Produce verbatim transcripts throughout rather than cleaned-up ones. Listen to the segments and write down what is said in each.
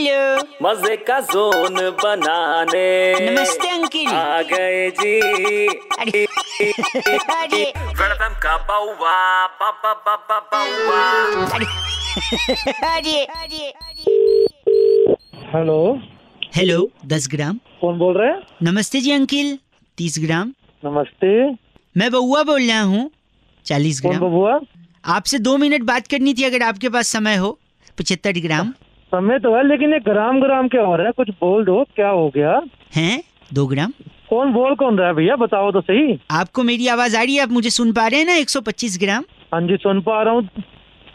Hello, मजे का zone बनाने नमस्ते अंकिल आ गए जी। अरे अरे वेलकम का बाउवा बाबा बाबा बाउवा। अरे अरे हेलो हेलो, दस ग्राम कौन बोल रहे हैं? नमस्ते जी अंकिल, तीस ग्राम। नमस्ते, मैं बबुआ बोल रहा हूँ, चालीस ग्राम। बबुआ, आपसे दो मिनट बात करनी थी अगर आपके पास समय हो। पचहत्तर ग्राम। समय तो है लेकिन ये ग्राम ग्राम क्या हो रहा है? कुछ बोल दो, क्या हो गया है? दो ग्राम। कौन बोल कौन रहा है भैया, बताओ तो सही। आपको मेरी आवाज आ रही है? आप मुझे सुन पा रहे हैं ना? एक सौ पच्चीस ग्राम। हाँ जी, सुन पा रहा हूँ।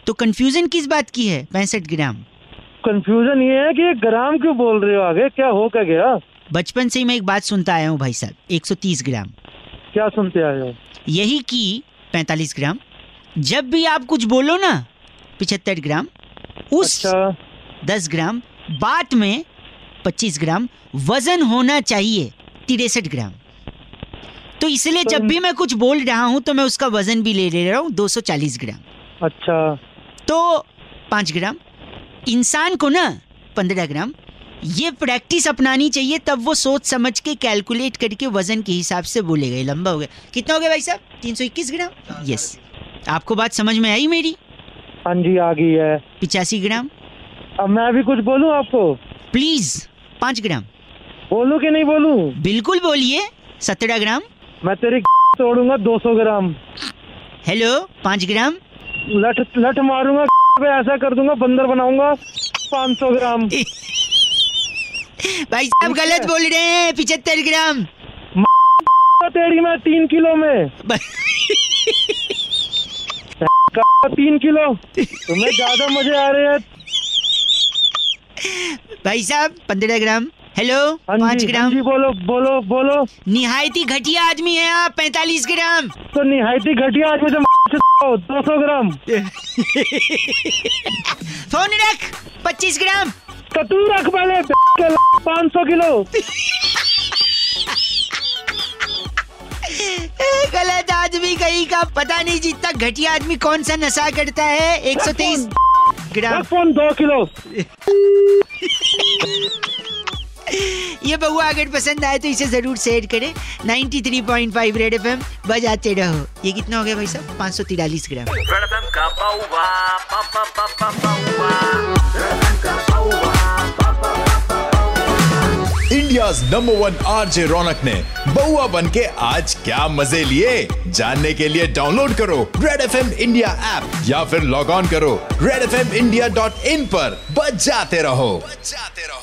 तो कंफ्यूजन किस बात की है? पैंसठ ग्राम। कंफ्यूजन ये है कि ग्राम क्यों बोल रहे हो? आगे क्या हो क्या गया? बचपन से ही मैं एक बात सुनता आया हूँ भाई साहब। एक सौ तीस ग्राम। क्या सुनते आए हो? यही कि पैंतालीस ग्राम। जब भी आप कुछ बोलो ना, पिछहत्तर ग्राम उस अच्छा। दस ग्राम बात में पच्चीस ग्राम वजन होना चाहिए, तिरसठ ग्राम। तो इसलिए तो जब भी मैं कुछ बोल रहा हूँ तो मैं उसका वजन भी ले ले रहा हूँ, दो सौ चालीस ग्राम। अच्छा, तो पाँच ग्राम इंसान को ना पंद्रह ग्राम ये प्रैक्टिस अपनानी चाहिए, तब वो सोच समझ के कैलकुलेट करके वजन के हिसाब से बोलेगा। लंबा हो गया, कितना हो गया भाई साहब? तीन सौ इक्कीस ग्राम। यस, आपको बात समझ में आई मेरी? हाँ जी आ गई है। पिचासी ग्राम। अब मैं भी कुछ बोलूं आपको? प्लीज। पाँच ग्राम। बोलूं कि नहीं बोलूं? बिल्कुल बोलिए। सत्रह ग्राम। मैं तेरी तोड़ूंगा दो सौ ग्राम। हेलो, पाँच ग्राम। लठ लठ मारूंगा, ऐसा कर दूंगा बंदर बनाऊंगा, पाँच सौ ग्राम। भाई साहब गलत बोल रहे हैं, पिछहत्तर ग्राम। तेरी मैं तीन किलो में तीन किलो तुम्हें ज्यादा मजे आ रहे हैं भाई साहब। पंद्रह ग्राम। हेलो, पाँच ग्राम। जी बोलो बोलो बोलो। निहायती घटिया आदमी है आप। पैंतालीस ग्राम। तो निहायती घटिया आदमी तो दो सौ ग्राम। फोन रख। पच्चीस ग्राम। तो तू रख पहले, पाँच सौ किलो। गलत आदमी कहीं का पता नहीं, जितना घटिया आदमी कौन सा नशा करता है। एक सौ तेईस ग्राम। फोन दो किलो। ये बउआ अगर पसंद आए तो इसे जरूर शेयर करें। तिरानवे पॉइंट पाँच रेड एफएम बजाते रहो। ये कितना हो गया भाई साहब? पाँच सौ तिरालीस ग्राम। India's number one RJ Raunak ने बउआ बन के आज क्या मजे लिए, जानने के लिए डाउनलोड करो रेड एफएम इंडिया ऐप या फिर लॉग ऑन करो red F M India dot in पर। बजाते रहो, बजाते रहो।